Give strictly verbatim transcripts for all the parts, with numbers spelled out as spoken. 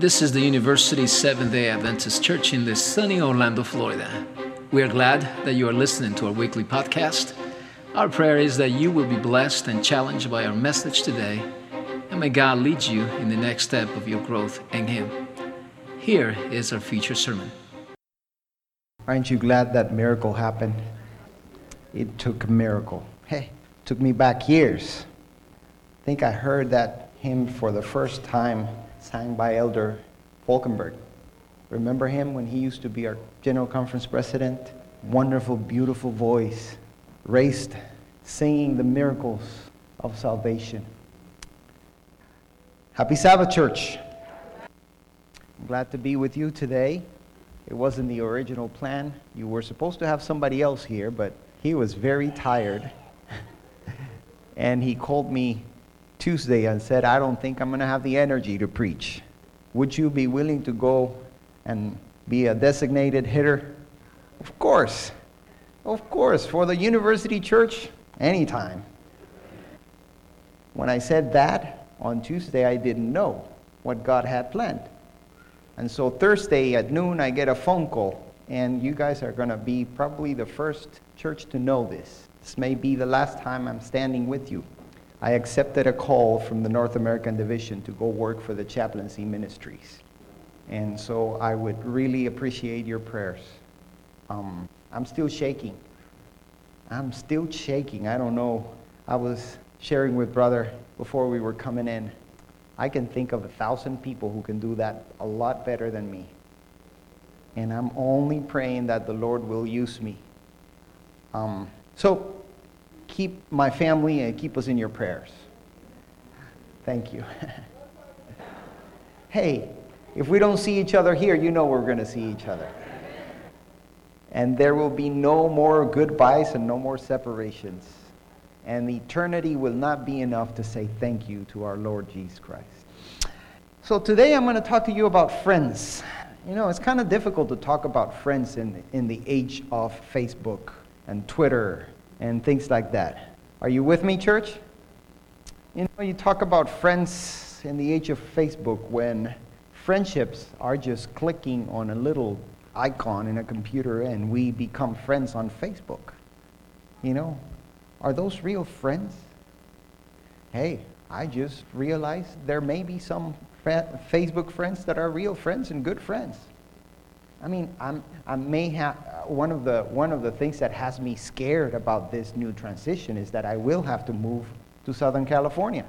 This is the University Seventh-day Adventist Church in the sunny Orlando, Florida. We are glad that you are listening to our weekly podcast. Our prayer is that you will be blessed and challenged by our message today, and may God lead you in the next step of your growth in Him. Here is our feature sermon. Aren't you glad that miracle happened? It took a miracle. Hey, took me back years. I think I heard that hymn for the first time sang by Elder Falkenberg. Remember him when he used to be our General Conference President? Wonderful, beautiful voice, raised, singing the miracles of salvation. Happy Sabbath, Church. I'm glad to be with you today. It wasn't the original plan. You were supposed to have somebody else here, but he was very tired. And he called me Tuesday and said, I don't think I'm going to have the energy to preach. Would you be willing to go and be a designated hitter? Of course. Of course. For the University Church, anytime. When I said that on Tuesday, I didn't know what God had planned. And so Thursday at noon, I get a phone call. And you guys are going to be probably the first church to know this. This may be the last time I'm standing with you. I accepted a call from the North American Division to go work for the Chaplaincy Ministries. And so I would really appreciate your prayers. Um, I'm still shaking. I'm still shaking. I don't know. I was sharing with Brother before we were coming in. I can think of a thousand people who can do that a lot better than me. And I'm only praying that the Lord will use me. Um, so... Keep my family and keep us in your prayers. Thank you. Hey, if we don't see each other here, you know we're going to see each other. And there will be no more goodbyes and no more separations. And eternity will not be enough to say thank you to our Lord Jesus Christ. So today I'm going to talk to you about friends. You know, it's kind of difficult to talk about friends in, in the age of Facebook and Twitter and things like that. Are you with me, church? You know, you talk about friends in the age of Facebook when friendships are just clicking on a little icon in a computer and we become friends on Facebook. You know, are those real friends? Hey, I just realized there may be some fa- Facebook friends that are real friends and good friends. I mean, I'm, I may have, one of the one of the things that has me scared about this new transition is that I will have to move to Southern California.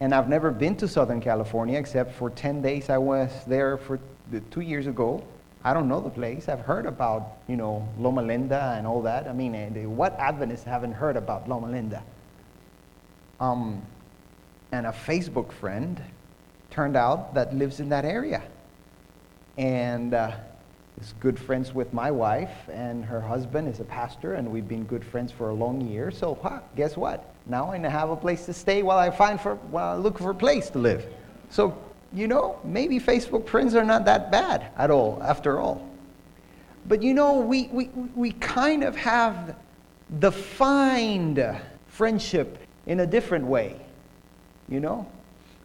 And I've never been to Southern California except for ten days I was there for the, two years ago. I don't know the place. I've heard about, you know, Loma Linda and all that. I mean, what Adventists haven't heard about Loma Linda? Um, and a Facebook friend turned out that lives in that area. And uh, is good friends with my wife, and her husband is a pastor, and we've been good friends for a long year. So, huh, guess what? Now I have a place to stay while I find for while I look for a place to live. So, you know, maybe Facebook friends are not that bad at all, after all. But you know, we we we kind of have defined friendship in a different way. You know,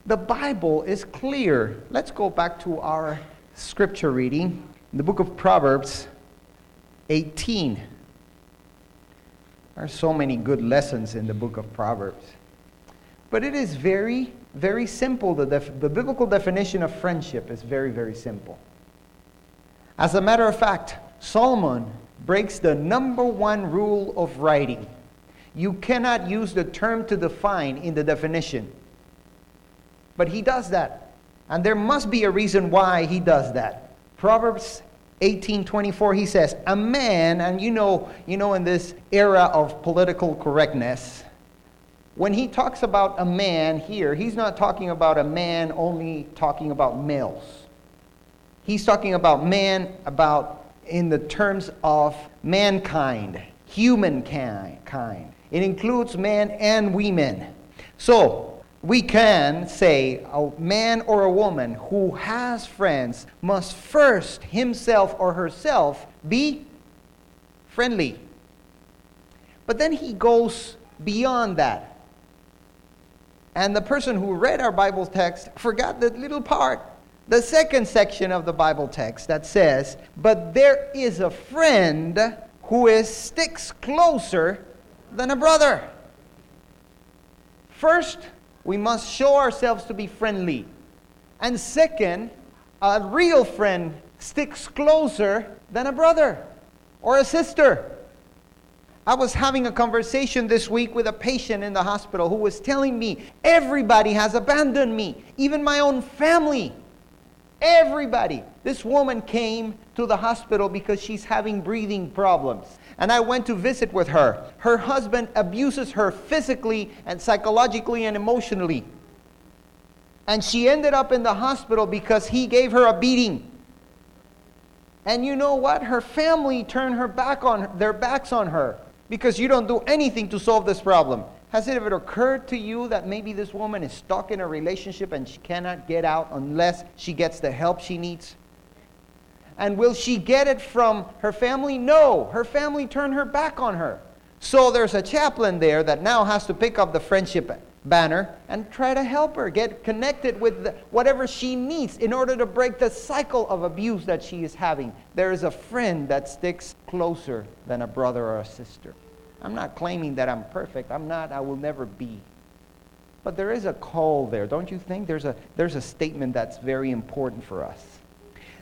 the Bible is clear. Let's go back to our scripture reading, the book of Proverbs eighteen. There are so many good lessons in the book of Proverbs. But it is very, very simple. The, def- the biblical definition of friendship is very, very simple. As a matter of fact, Solomon breaks the number one rule of writing. You cannot use the term to define in the definition. But he does that. And there must be a reason why he does that. Proverbs eighteen twenty-four, he says, a man, and you know, you know, in this era of political correctness, when he talks about a man here, he's not talking about a man only talking about males. He's talking about man about in the terms of mankind, humankind. It includes men and women. So, we can say a man or a woman who has friends must first himself or herself be friendly. But then he goes beyond that. And the person who read our Bible text forgot that little part. the second section of the Bible text that says, but there is a friend who is sticks closer than a brother. First, we must show ourselves to be friendly. And second, a real friend sticks closer than a brother or a sister. I was having a conversation this week with a patient in the hospital who was telling me, everybody has abandoned me, even my own family. Everybody. This woman came to the hospital because she's having breathing problems. And I went to visit with her. Her husband abuses her physically and psychologically and emotionally. And she ended up in the hospital because he gave her a beating. And you know what? Her family turned her back on their backs on her because you don't do anything to solve this problem. Has it ever occurred to you that maybe this woman is stuck in a relationship and she cannot get out unless she gets the help she needs? And will she get it from her family? No. Her family turned her back on her. So there's a chaplain there that now has to pick up the friendship banner and try to help her get connected with the, whatever she needs in order to break the cycle of abuse that she is having. There is a friend that sticks closer than a brother or a sister. I'm not claiming that I'm perfect. I'm not. I will never be. But there is a call there, don't you think? There's a there's a statement that's very important for us.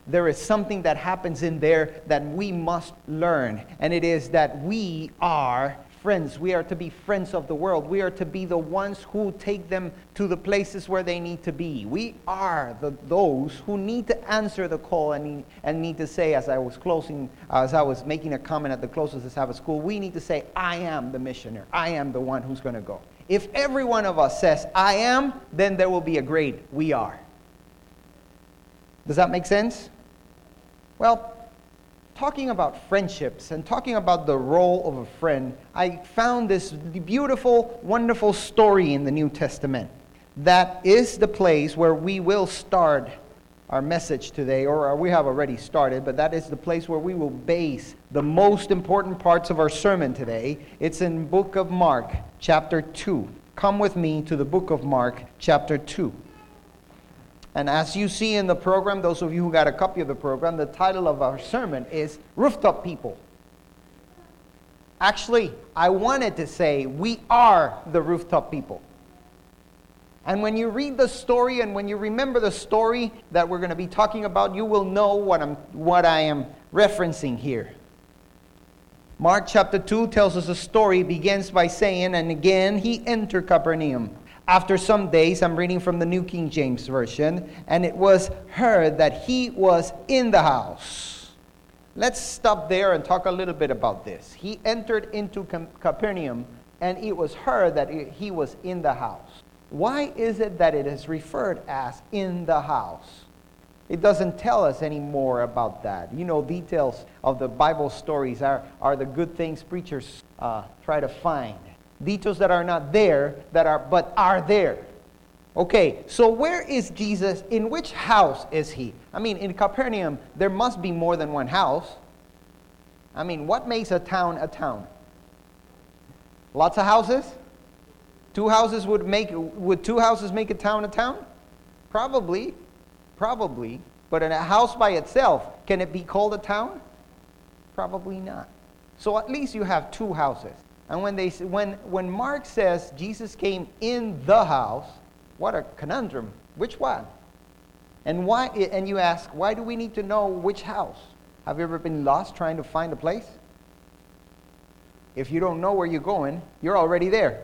There is something that happens in there that we must learn, and it is that we are friends. We are to be friends of the world. We are to be the ones who take them to the places where they need to be. We are the, those who need to answer the call and need, and need to say, as I was closing, as I was making a comment at the close of the Sabbath school, we need to say, I am the missioner. I am the one who's going to go. If every one of us says, I am, then there will be a grade. We are. Does that make sense? Well, talking about friendships and talking about the role of a friend, I found this beautiful, wonderful story in the New Testament. That is the place where we will start our message today, or we have already started, but that is the place where we will base the most important parts of our sermon today. It's in the book of Mark, chapter two. Come with me to the book of Mark, chapter two. And as you see in the program, those of you who got a copy of the program, the title of our sermon is Rooftop People. Actually, I wanted to say we are the rooftop people. And when you read the story and when you remember the story that we're going to be talking about, you will know what I'm what I am referencing here. Mark chapter two tells us a story, begins by saying, and again he entered Capernaum. After some days, I'm reading from the New King James Version, and it was heard that he was in the house. Let's stop there and talk a little bit about this. He entered into Capernaum, and it was heard that he was in the house. Why is it that it is referred as in the house? It doesn't tell us any more about that. You know, details of the Bible stories are, are the good things preachers uh, try to find. Details that are not there, that are but are there. Okay, so where is Jesus? In which house is he? I mean, in Capernaum, there must be more than one house. I mean, what makes a town a town? Lots of houses? Two houses would make, would two houses make a town a town? Probably, probably. But in a house by itself, can it be called a town? Probably not. So at least you have two houses. And when they when when Mark says Jesus came in the house, what a conundrum! Which one? And why? And you ask, why do we need to know which house? Have you ever been lost trying to find a place? If you don't know where you're going, you're already there.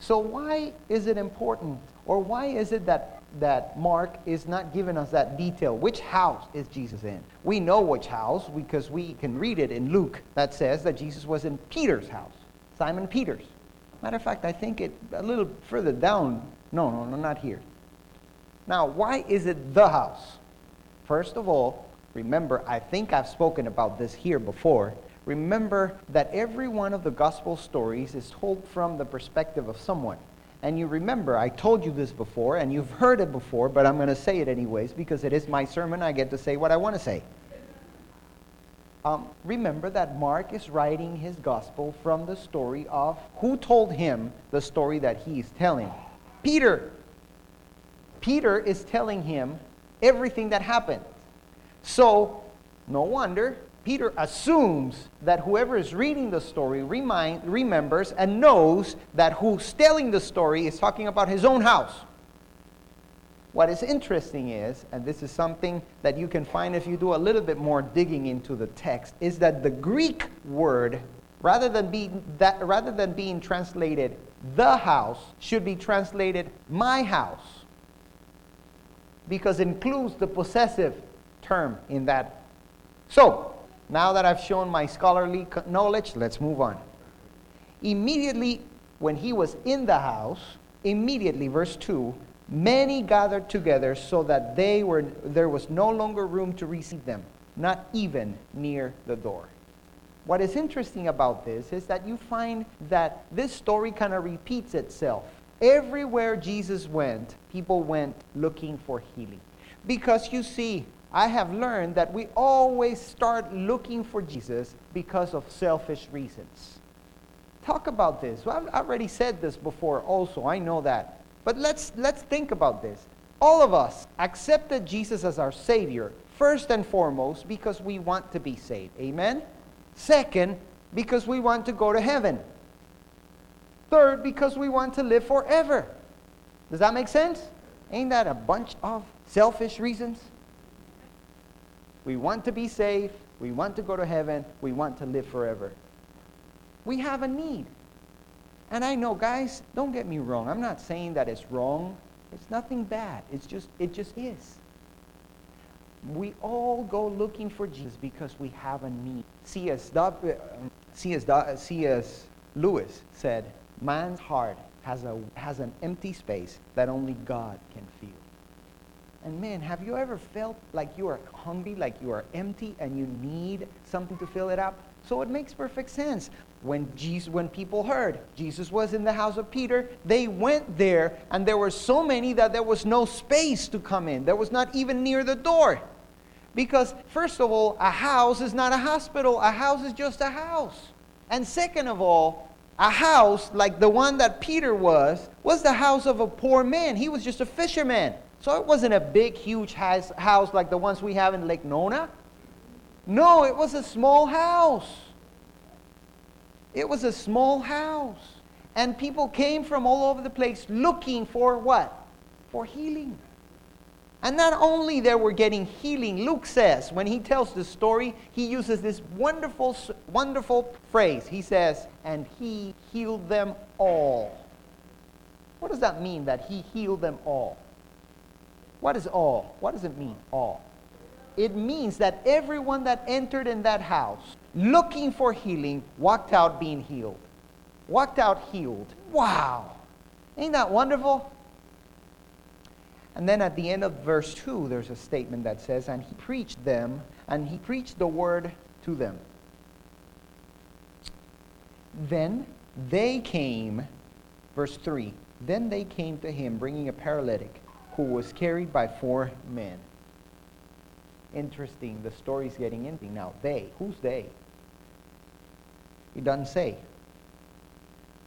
So why is it important, or why is it that that Mark is not giving us that detail? Which house is Jesus in? We know which house because we can read it in Luke that says that Jesus was in Peter's house, Simon Peter's. Matter of fact, I think it a little further down. No, no, no, not here. Now, why is it the house? First of all, remember, I think I've spoken about this here before. Remember that every one of the gospel stories is told from the perspective of someone. And you remember, I told you this before, and you've heard it before, but I'm going to say it anyways, because it is my sermon. I get to say what I want to say. Um, remember that Mark is writing his gospel from the story of who told him the story that he is telling. Peter. Peter is telling him everything that happened. So, no wonder Peter assumes that whoever is reading the story remind, remembers and knows that who's telling the story is talking about his own house. What is interesting is, and this is something that you can find if you do a little bit more digging into the text, is that the Greek word, rather than being, that, rather than being translated the house, should be translated my house, because it includes the possessive term in that. So, now that I've shown my scholarly knowledge, let's move on. Immediately, when he was in the house, immediately, verse two, many gathered together so that they were there was no longer room to receive them, not even near the door. What is interesting about this is that you find that this story kind of repeats itself. Everywhere Jesus went, people went looking for healing. Because you see, I have learned that we always start looking for Jesus because of selfish reasons. Talk about this. Well, I've already said this before also, I know that. But let's let's think about this. All of us accepted Jesus as our Savior, first and foremost, because we want to be saved. Amen? Second, because we want to go to heaven. Third, because we want to live forever. Does that make sense? Ain't that a bunch of selfish reasons? We want to be saved. We want to go to heaven. We want to live forever. We have a need. And I know, guys, don't get me wrong. I'm not saying that it's wrong. It's nothing bad. It's just, it just is. We all go looking for Jesus because we have a need. C S Lewis said, man's heart has a has an empty space that only God can fill. And man, have you ever felt like you are hungry, like you are empty, and you need something to fill it up? So it makes perfect sense. When Jesus, when people heard Jesus was in the house of Peter, they went there, and there were so many that there was no space to come in. There was not even near the door. Because, first of all, a house is not a hospital. A house is just a house. And second of all, a house, like the one that Peter was, was the house of a poor man. He was just a fisherman. So it wasn't a big, huge house, house like the ones we have in Lake Nona. No, it was a small house. It was a small house. And people came from all over the place looking for what? For healing. And not only they were getting healing, Luke says, when he tells the story, he uses this wonderful, wonderful phrase. He says, and he healed them all. What does that mean, that he healed them all? What is all? What does it mean, all? It means that everyone that entered in that house looking for healing walked out being healed. Walked out healed. Wow! Ain't that wonderful? And then at the end of verse two, there's a statement that says, and he preached them, and he preached the word to them. Then they came, verse three, then they came to him bringing a paralytic who was carried by four men. Interesting, the story's getting interesting now. They, who's they? It doesn't say.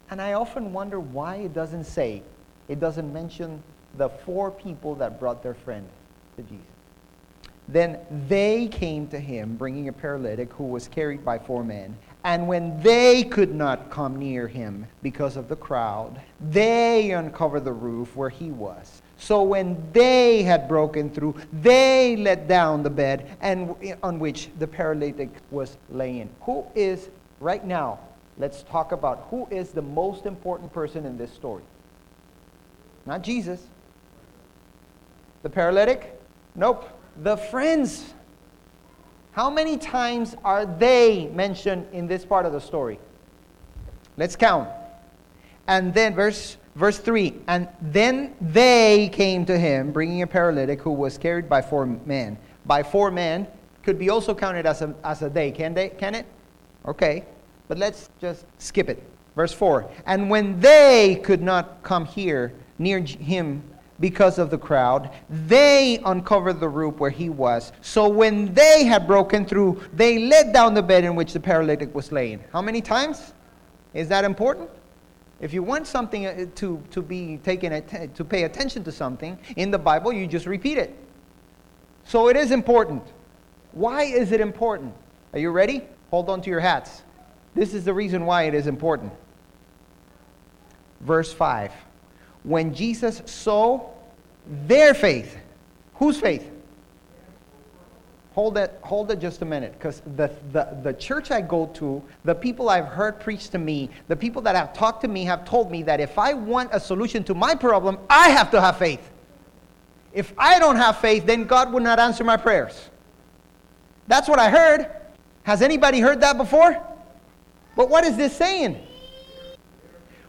And I often wonder why it doesn't say, it doesn't mention the four people that brought their friend to Jesus. Then they came to him, bringing a paralytic who was carried by four men. And when they could not come near him because of the crowd, they uncovered the roof where he was. So when they had broken through, they let down the bed and on which the paralytic was laying. Who is, right now, let's talk about who is the most important person in this story? Not Jesus. The paralytic? Nope. The friends. How many times are they mentioned in this part of the story? Let's count. And then verse verse three. And then they came to him, bringing a paralytic who was carried by four men. By four men could be also counted as a as a they. Can they? Can it? Okay. But let's just skip it. Verse four. And when they could not come here near him because of the crowd, they uncovered the roof where he was. So when they had broken through, they let down the bed in which the paralytic was laying. How many times? Is that important? If you want something to, to be taken, att- to pay attention to something in the Bible, you just repeat it. So it is important. Why is it important? Are you ready? Hold on to your hats. This is the reason why it is important. Verse five. When Jesus saw their faith. Whose faith? Hold that, hold that just a minute, because the, the, the church I go to, the people I've heard preach to me, the people that have talked to me have told me that if I want a solution to my problem, I have to have faith. If I don't have faith, then God will not answer my prayers. That's what I heard. Has anybody heard that before? But what is this saying?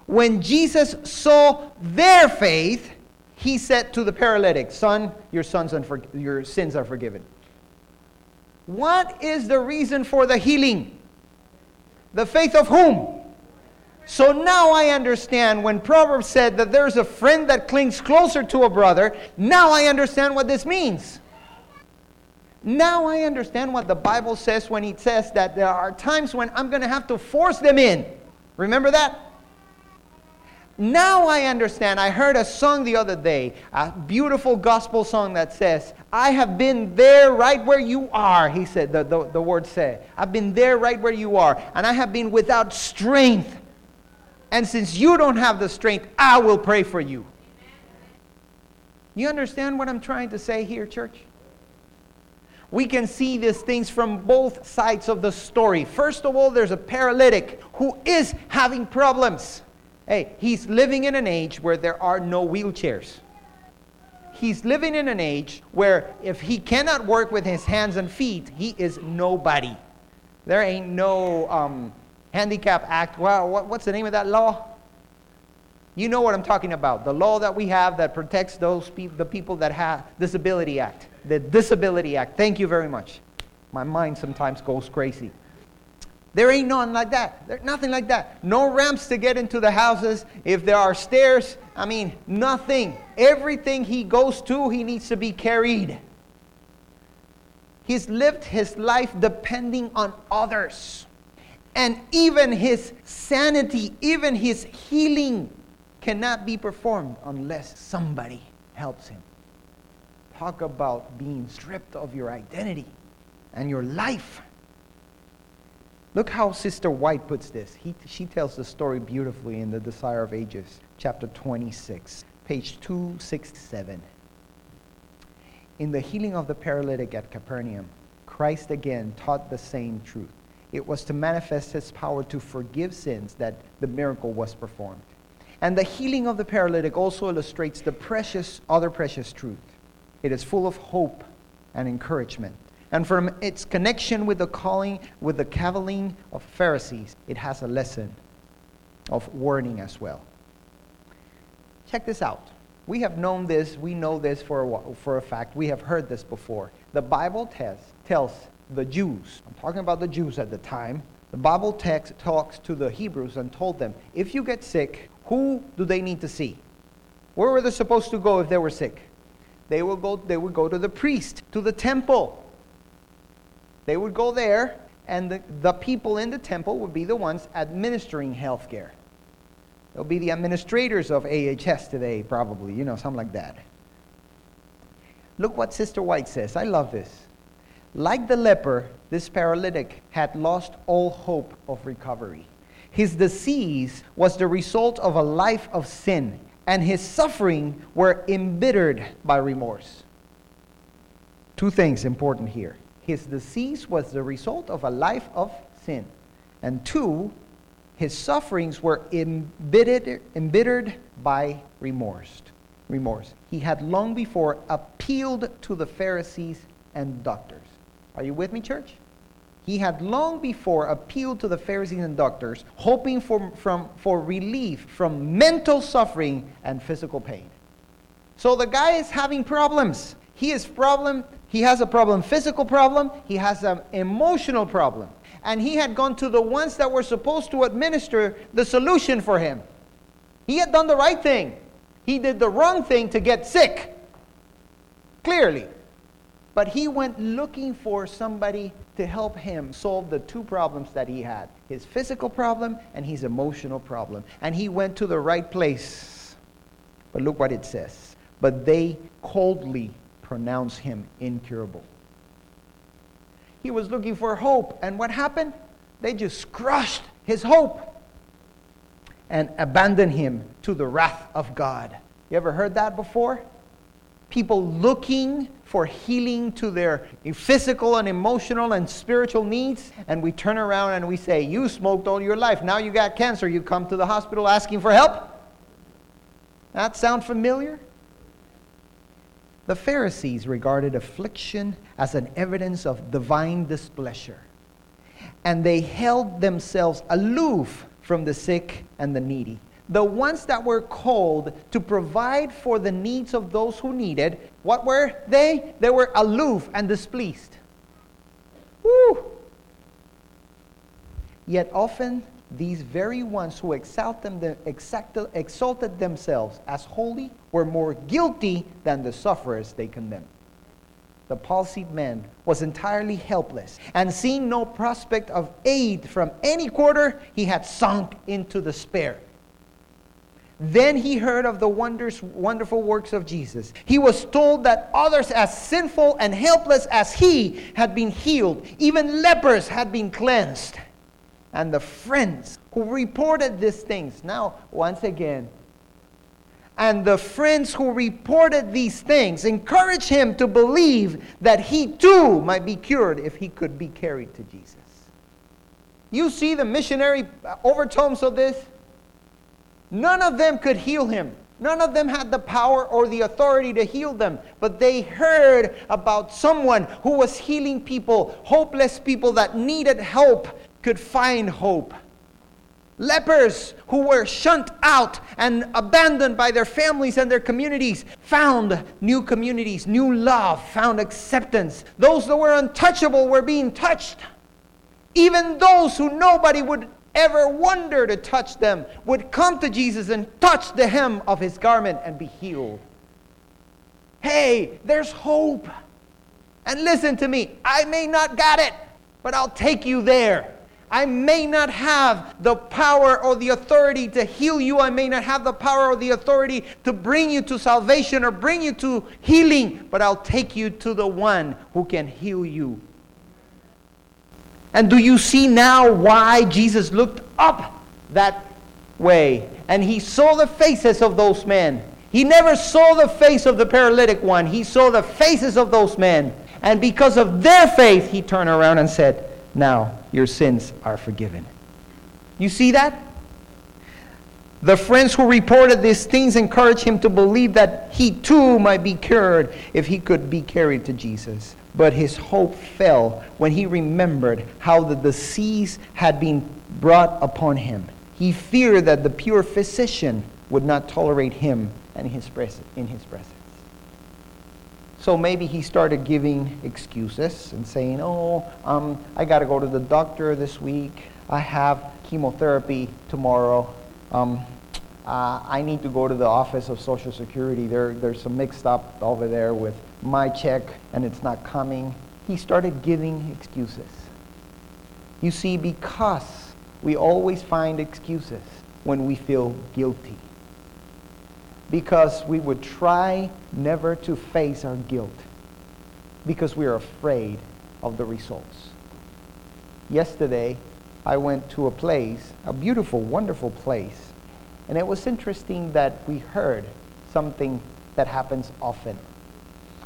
When Jesus saw their faith, he said to the paralytic, son, your, sons unfor- your sins are forgiven. What is the reason for the healing? The faith of whom? So now I understand when Proverbs said that there's a friend that clings closer to a brother. Now I understand what this means. Now I understand what the Bible says when it says that there are times when I'm going to have to force them in. Remember that? Now I understand. I heard a song the other day, a beautiful gospel song that says, I have been there right where you are, he said, the, the, the word said. I've been there right where you are, and I have been without strength. And since you don't have the strength, I will pray for you. You understand what I'm trying to say here, church? We can see these things from both sides of the story. First of all, there's a paralytic who is having problems. Hey, he's living in an age where there are no wheelchairs. He's living in an age where if he cannot work with his hands and feet, he is nobody. There ain't no um, Handicap Act. Well, what, what's the name of that law? You know what I'm talking about. The law that we have that protects those pe- the people that have Disability Act. The Disability Act. Thank you very much. My mind sometimes goes crazy. There ain't none like that. There, nothing like that. No ramps to get into the houses. If there are stairs, I mean, nothing. Everything he goes to, he needs to be carried. He's lived his life depending on others. And even his sanity, even his healing cannot be performed unless somebody helps him. Talk about being stripped of your identity and your life. Look how Sister White puts this. He, she tells the story beautifully in The Desire of Ages, chapter twenty-six, page two sixty-seven. In the healing of the paralytic at Capernaum, Christ again taught the same truth. It was to manifest his power to forgive sins that the miracle was performed. And the healing of the paralytic also illustrates the precious, other precious truth. It is full of hope and encouragement. And from its connection with the calling, with the cavilling of Pharisees, it has a lesson of warning as well. Check this out. We have known this, we know this for a, while, for a fact. We have heard this before. The Bible tells, tells the Jews, I'm talking about the Jews at the time, the Bible text talks to the Hebrews and told them, if you get sick, who do they need to see? Where were they supposed to go if they were sick? They would go, they would go to the priest, to the temple. They would go there, and the, the people in the temple would be the ones administering health care. They'll be the administrators of A H S today, probably, you know, something like that. Look what Sister White says. I love this. Like the leper, this paralytic had lost all hope of recovery. His disease was the result of a life of sin, and his suffering were embittered by remorse. Two things important here. His disease was the result of a life of sin. And two, his sufferings were embittered, embittered by remorse. Remorse. He had long before appealed to the Pharisees and doctors. Are you with me, church? He had long before appealed to the Pharisees and doctors, hoping for, from, for relief from mental suffering and physical pain. So the guy is having problems. He is problem. He has a problem, physical problem. He has an emotional problem. And he had gone to the ones that were supposed to administer the solution for him. He had done the right thing. He did the wrong thing to get sick. Clearly. But he went looking for somebody to help him solve the two problems that he had. His physical problem and his emotional problem. And he went to the right place. But look what it says. But they coldly pronounced him incurable. He was looking for hope. And what happened? They just crushed his hope and abandoned him to the wrath of God. You ever heard that before? People looking for healing to their physical and emotional and spiritual needs. And we turn around and we say, you smoked all your life. Now you got cancer. You come to the hospital asking for help. That sound familiar? The Pharisees regarded affliction as an evidence of divine displeasure. And they held themselves aloof from the sick and the needy. The ones that were called to provide for the needs of those who needed, what were they? They were aloof and displeased. Woo! Yet often, these very ones who exalted themselves as holy were more guilty than the sufferers they condemned. The palsied man was entirely helpless, and seeing no prospect of aid from any quarter, he had sunk into despair. Then he heard of the wonders, wonderful works of Jesus. He was told that others as sinful and helpless as he had been healed. Even lepers had been cleansed. And the friends who reported these things. Now, once again. And the friends who reported these things encouraged him to believe that he too might be cured if he could be carried to Jesus. You see the missionary overtones of this? None of them could heal him. None of them had the power or the authority to heal them. But they heard about someone who was healing people, hopeless people that needed help, could find hope. Lepers who were shunned out and abandoned by their families and their communities found new communities, new love, found acceptance. Those that were untouchable were being touched. Even those who nobody would ever wonder to touch them would come to Jesus and touch the hem of his garment and be healed. Hey, there's hope. And listen to me, I may not got it, but I'll take you there. I may not have the power or the authority to heal you. I may not have the power or the authority to bring you to salvation or bring you to healing, but I'll take you to the one who can heal you. And do you see now why Jesus looked up that way? And he saw the faces of those men. He never saw the face of the paralytic one. He saw the faces of those men. And because of their faith, he turned around and said, now your sins are forgiven. You see that? The friends who reported these things encouraged him to believe that he too might be cured if he could be carried to Jesus. But his hope fell when he remembered how the disease had been brought upon him. He feared that the pure physician would not tolerate him and his pres- in his presence. So maybe he started giving excuses and saying, oh, um, I got to go to the doctor this week. I have chemotherapy tomorrow. Um, uh, I need to go to the office of Social Security. There, there's some mixed up over there with my check, and it's not coming. He started giving excuses. You see, because we always find excuses when we feel guilty. Because we would try never to face our guilt. Because we are afraid of the results. Yesterday, I went to a place, a beautiful, wonderful place. And it was interesting that we heard something that happens often.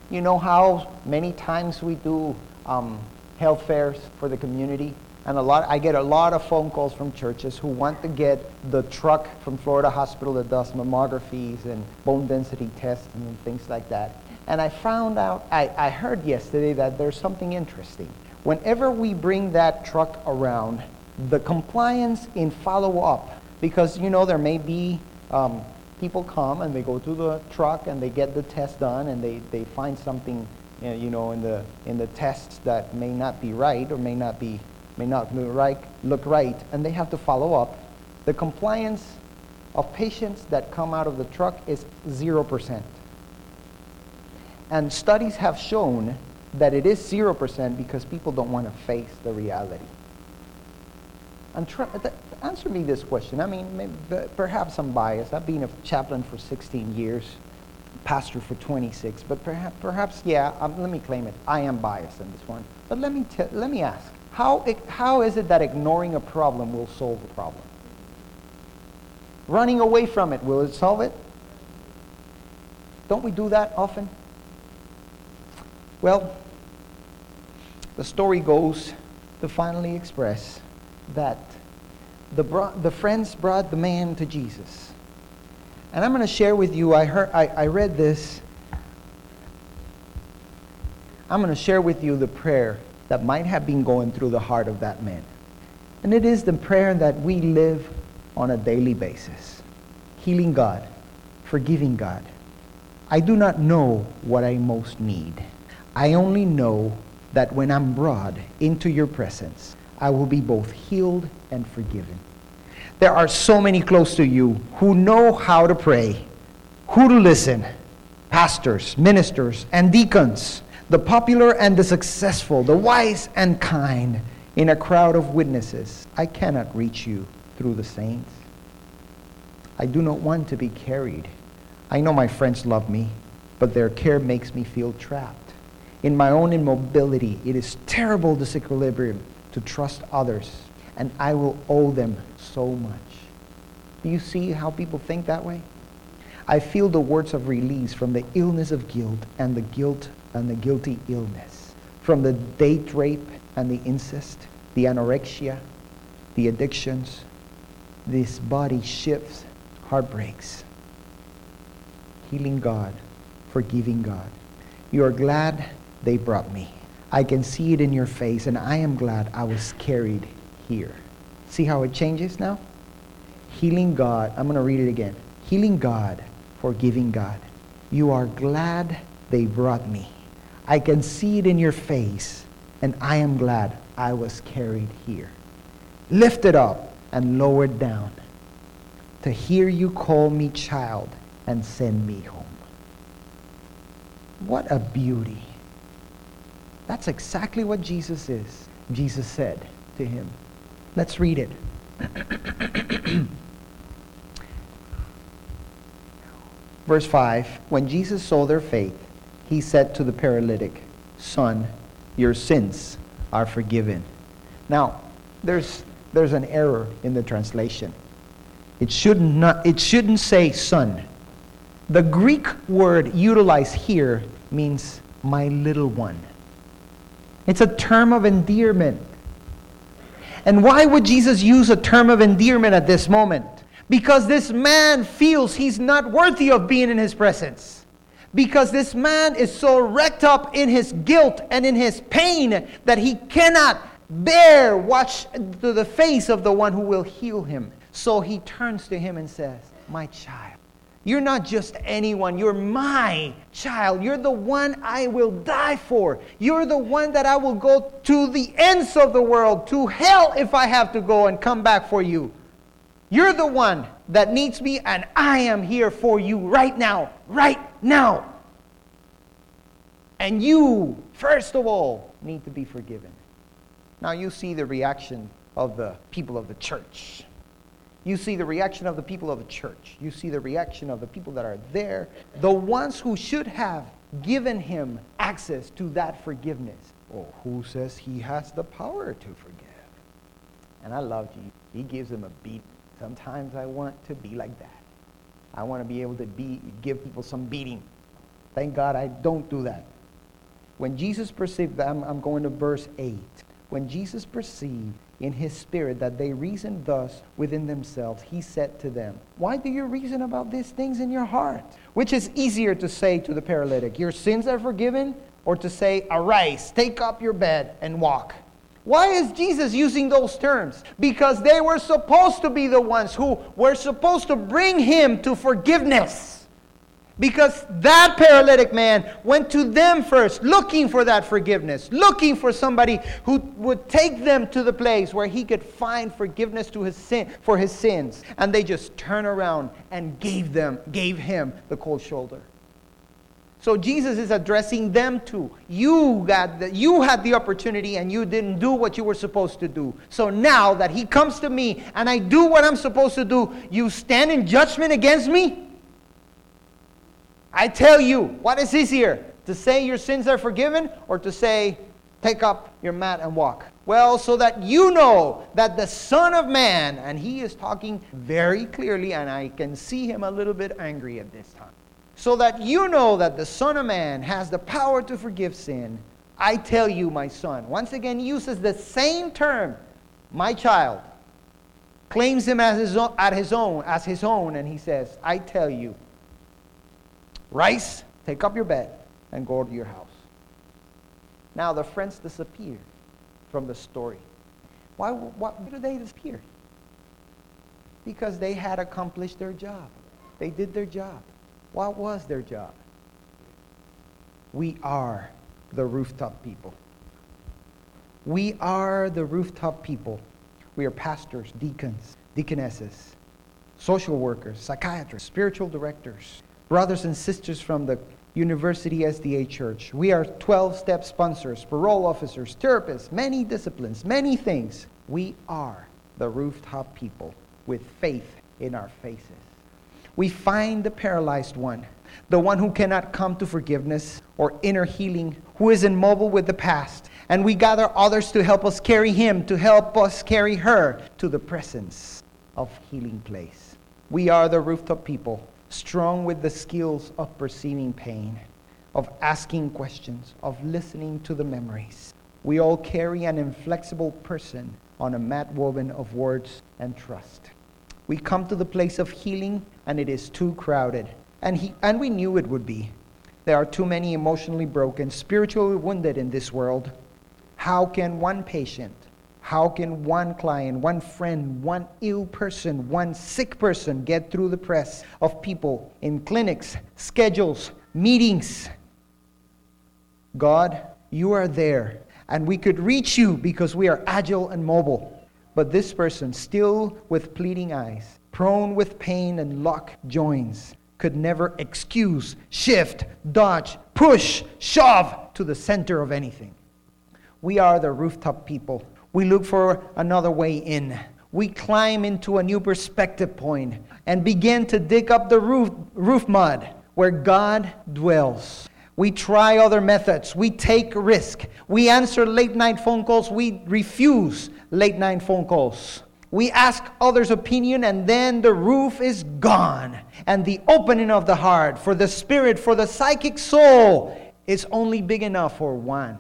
You know how many times we do um, health fairs for the community? And a lot, I get a lot of phone calls from churches who want to get the truck from Florida Hospital that does mammographies and bone density tests and things like that. And I found out, I, I heard yesterday that there's something interesting. Whenever we bring that truck around, the compliance in follow-up, because, you know, there may be... Um, people come and they go to the truck and they get the test done and they, they find something, you know, in the in the tests that may not be right or may not be may not look right, look right, and they have to follow up. The compliance of patients that come out of the truck is zero percent. And studies have shown that it is zero percent because people don't want to face the reality. And try, th- answer me this question. I mean, maybe, perhaps I'm biased. I've been a chaplain for sixteen years, pastor for twenty-six, but perhaps, perhaps yeah, um, let me claim it. I am biased in this one. But let me, t- let me ask, how, how is it that ignoring a problem will solve a problem? Running away from it, will it solve it? Don't we do that often? Well, the story goes to finally express that the bro- the friends brought the man to Jesus. And I'm going to share with you, I heard, I, I read this. I'm going to share with you the prayer that might have been going through the heart of that man. And it is the prayer that we live on a daily basis. Healing God, forgiving God. I do not know what I most need. I only know that when I'm brought into your presence, I will be both healed and forgiven. There are so many close to you who know how to pray, who to listen. Pastors, ministers, and deacons, the popular and the successful, the wise and kind, in a crowd of witnesses. I cannot reach you through the saints. I do not want to be carried. I know my friends love me, but their care makes me feel trapped. In my own immobility, it is terrible disequilibrium to trust others, and I will owe them so much. Do you see how people think that way? I feel the words of release from the illness of guilt and the guilt and the guilty illness, from the date rape and the incest, the anorexia, the addictions. This body shifts, heartbreaks. Healing God, forgiving God. You are glad they brought me. I can see it in your face, and I am glad I was carried here. See how it changes now? Healing God, I'm going to read it again. Healing God, forgiving God. You are glad they brought me. I can see it in your face, and I am glad I was carried here. Lifted up and lowered down to hear you call me child and send me home. What a beauty. That's exactly what Jesus is. Jesus said to him. Let's read it. Verse five, when Jesus saw their faith, he said to the paralytic, "Son, your sins are forgiven." Now, there's there's an error in the translation. It should not it shouldn't say son. The Greek word utilized here means my little one. It's a term of endearment. And why would Jesus use a term of endearment at this moment? Because this man feels he's not worthy of being in his presence. Because this man is so wrecked up in his guilt and in his pain that he cannot bear watch to the face of the one who will heal him. So he turns to him and says, "My child, you're not just anyone. You're my child. You're the one I will die for. You're the one that I will go to the ends of the world, to hell if I have to go and come back for you. You're the one that needs me, and I am here for you right now, right now. And you, first of all, need to be forgiven." Now you see the reaction of the people of the church. You see the reaction of the people of the church. You see the reaction of the people that are there. The ones who should have given him access to that forgiveness. Oh, who says he has the power to forgive? And I love Jesus. He gives them a beat. Sometimes I want to be like that. I want to be able to be, give people some beating. Thank God I don't do that. When Jesus perceived, I'm, I'm going to verse eight. When Jesus perceived in his spirit that they reasoned thus within themselves, he said to them, "Why do you reason about these things in your heart?" Which is easier to say to the paralytic, "Your sins are forgiven," or to say, "Arise, take up your bed and walk"? Why is Jesus using those terms? Because they were supposed to be the ones who were supposed to bring him to forgiveness. Because that paralytic man went to them first, looking for that forgiveness, looking for somebody who would take them to the place where he could find forgiveness to his sin, for his sins. And they just turn around and gave them, gave him the cold shoulder. So Jesus is addressing them too. You got the, you had the opportunity and you didn't do what you were supposed to do. So now that he comes to me and I do what I'm supposed to do, you stand in judgment against me? I tell you, what is easier? To say your sins are forgiven or to say, take up your mat and walk? Well, so that you know that the Son of Man, and he is talking very clearly, and I can see him a little bit angry at this time. So that you know that the Son of Man has the power to forgive sin, I tell you, my son. Once again, he uses the same term, my child. Claims him as his own, at his own, as his own, and he says, I tell you, rise, take up your bed, and go to your house. Now the friends disappear from the story. Why, why do they disappear? Because they had accomplished their job. They did their job. What was their job? We are the rooftop people. We are the rooftop people. We are pastors, deacons, deaconesses, social workers, psychiatrists, spiritual directors, brothers and sisters from the University S D A Church. We are twelve-step sponsors, parole officers, therapists, many disciplines, many things. We are the rooftop people with faith in our faces. We find the paralyzed one, the one who cannot come to forgiveness or inner healing, who is immobile with the past, and we gather others to help us carry him, to help us carry her to the presence of healing place. We are the rooftop people, strong with the skills of perceiving pain, of asking questions, of listening to the memories. We all carry an inflexible person on a mat woven of words and trust. We come to the place of healing and it is too crowded. And he and we knew it would be. There are too many emotionally broken, spiritually wounded in this world. How can one patient, how can one client, one friend, one ill person, one sick person get through the press of people in clinics, schedules, meetings? God, you are there, and we could reach you because we are agile and mobile. But this person, still with pleading eyes, prone with pain and locked joints, could never excuse, shift, dodge, push, shove to the center of anything. We are the rooftop people. We look for another way in. We climb into a new perspective point and begin to dig up the roof, roof mud where God dwells. We try other methods. We take risk. We answer late-night phone calls. We refuse late-night phone calls. We ask others' opinion, and then the roof is gone. And the opening of the heart for the spirit, for the psychic soul, is only big enough for one.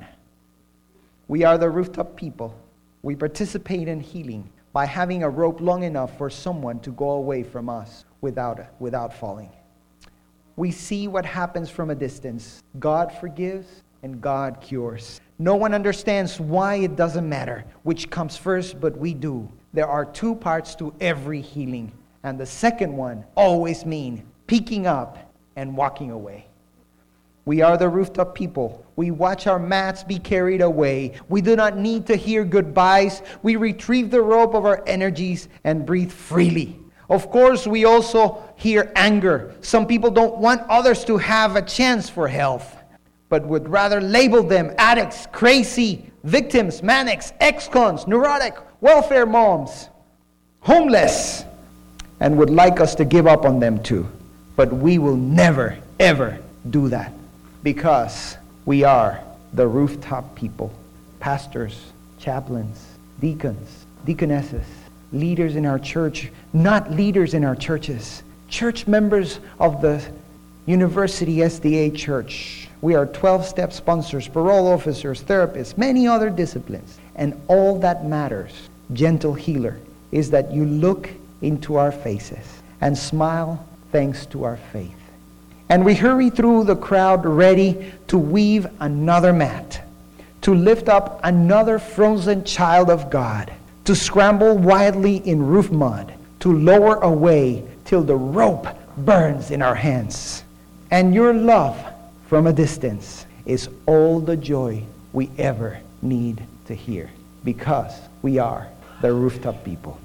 We are the rooftop people. We participate in healing by having a rope long enough for someone to go away from us without, without falling. We see what happens from a distance. God forgives and God cures. No one understands why it doesn't matter which comes first, but we do. There are two parts to every healing, and the second one always mean picking up and walking away. We are the rooftop people. We watch our mats be carried away. We do not need to hear goodbyes. We retrieve the rope of our energies and breathe freely. Of course, we also hear anger. Some people don't want others to have a chance for health, but would rather label them addicts, crazy, victims, manics, ex-cons, neurotic, welfare moms, homeless, and would like us to give up on them too. But we will never, ever do that, because we are the rooftop people. Pastors, chaplains, deacons, deaconesses, leaders in our church, not leaders in our churches, church members of the University S D A Church. We are twelve-step sponsors, parole officers, therapists, many other disciplines. And all that matters, gentle healer, is that you look into our faces and smile thanks to our faith. And we hurry through the crowd ready to weave another mat, to lift up another frozen child of God, to scramble wildly in roof mud, to lower away till the rope burns in our hands. And your love from a distance is all the joy we ever need to hear, because we are the rooftop people.